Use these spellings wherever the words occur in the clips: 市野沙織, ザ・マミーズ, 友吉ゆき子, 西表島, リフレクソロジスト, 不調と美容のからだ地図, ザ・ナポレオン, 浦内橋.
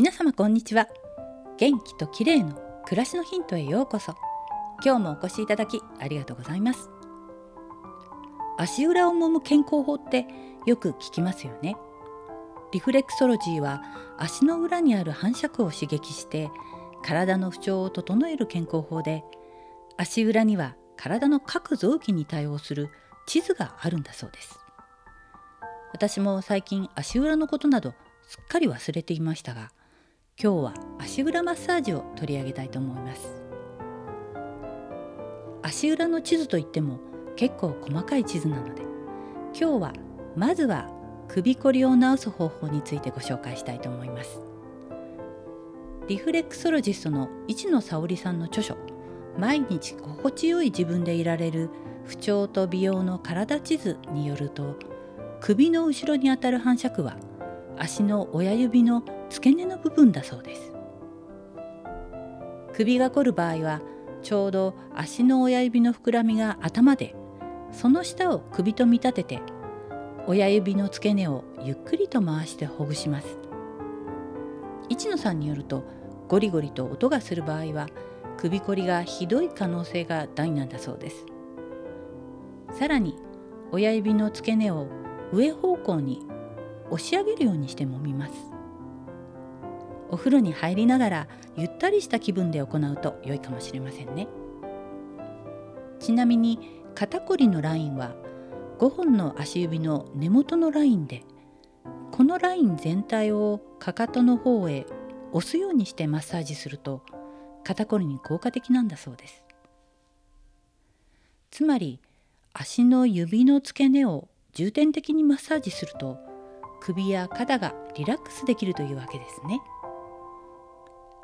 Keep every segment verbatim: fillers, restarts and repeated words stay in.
皆様こんにちは。元気と綺麗の暮らしのヒントへようこそ。今日もお越しいただきありがとうございます。足裏を揉む健康法ってよく聞きますよね。リフレクソロジーは足の裏にある反射区を刺激して体の不調を整える健康法で、足裏には体の各臓器に対応する地図があるんだそうです。私も最近足裏のことなどすっかり忘れていましたが、今日は足裏マッサージを取り上げたいと思います。足裏の地図といっても結構細かい地図なので、今日はまずは首こりを治す方法についてご紹介したいと思います。リフレクソロジストの市野沙織さんの著書、毎日心地よい自分でいられる不調と美容の体地図によると、首の後ろにあたる反射区は足の親指の付け根の部分だそうです。首が凝る場合は、ちょうど足の親指の膨らみが頭で、その下を首と見立てて、親指の付け根をゆっくりと回してほぐします。市野さんによると、ゴリゴリと音がする場合は首こりがひどい可能性が大なんだそうです。さらに親指の付け根を上方向に押し上げるようにして揉みます。お風呂に入りながらゆったりした気分で行うと良いかもしれませんね。ちなみに肩こりのラインはごほんの足指の根元のラインで、このライン全体をかかとの方へ押すようにしてマッサージすると肩こりに効果的なんだそうです。つまり足の指の付け根を重点的にマッサージすると、首や肩がリラックスできるというわけですね。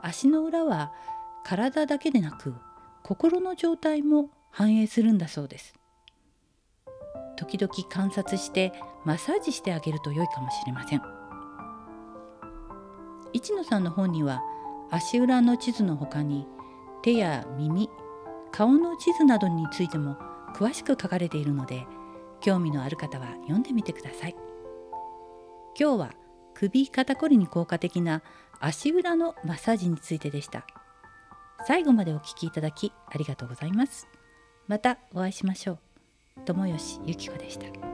足の裏は体だけでなく心の状態も反映するんだそうです。時々観察してマッサージしてあげると良いかもしれません。市野さんの本には足裏の地図の他に、手や耳、顔の地図などについても詳しく書かれているので、興味のある方は読んでみてください。今日は首肩こりに効果的な足裏のマッサージについてでした。最後までお聞きいただきありがとうございます。またお会いしましょう。友吉ゆき子でした。